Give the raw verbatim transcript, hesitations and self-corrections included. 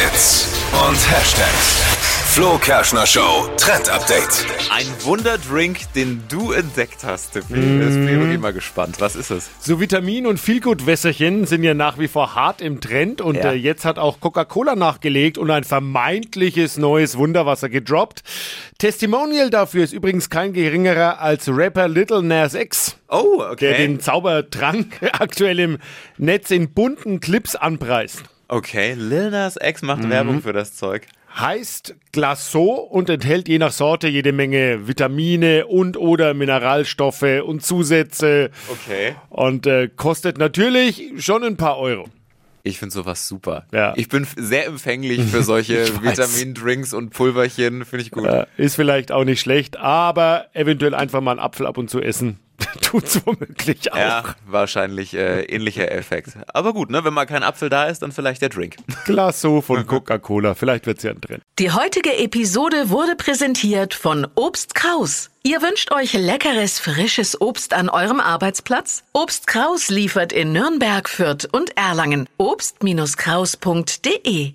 Hits und Hashtags. Flo Kerschner Show Trend Update. Ein Wunderdrink, den du entdeckt hast, Tippi. Mm. Ich bin immer gespannt. Was ist es? So Vitamin- und Feelgood-Wässerchen sind ja nach wie vor hart im Trend. Und ja. äh, jetzt hat auch Coca-Cola nachgelegt und ein vermeintliches neues Wunderwasser gedroppt. Testimonial dafür ist übrigens kein geringerer als Rapper Lil Nas X. Oh, okay. Der den Zaubertrank aktuell im Netz in bunten Clips anpreist. Okay, Lil Nas X macht mhm. Werbung für das Zeug. Heißt Glaceau und enthält je nach Sorte jede Menge Vitamine und oder Mineralstoffe und Zusätze. Okay. Und äh, kostet natürlich schon ein paar Euro. Ich finde sowas super. Ja. Ich bin f- sehr empfänglich für solche Vitamindrinks und Pulverchen, finde ich gut. Ja, ist vielleicht auch nicht schlecht, aber eventuell einfach mal einen Apfel ab und zu essen. Tut's womöglich auch. Ja, wahrscheinlich äh, ähnlicher Effekt. Aber gut, ne, wenn mal kein Apfel da ist, dann vielleicht der Drink. Glaceau von Coca-Cola, vielleicht wird's ja drin. Die heutige Episode wurde präsentiert von Obst Kraus. Ihr wünscht euch leckeres, frisches Obst an eurem Arbeitsplatz? Obst Kraus liefert in Nürnberg, Fürth und Erlangen. Obst Kraus Punkt de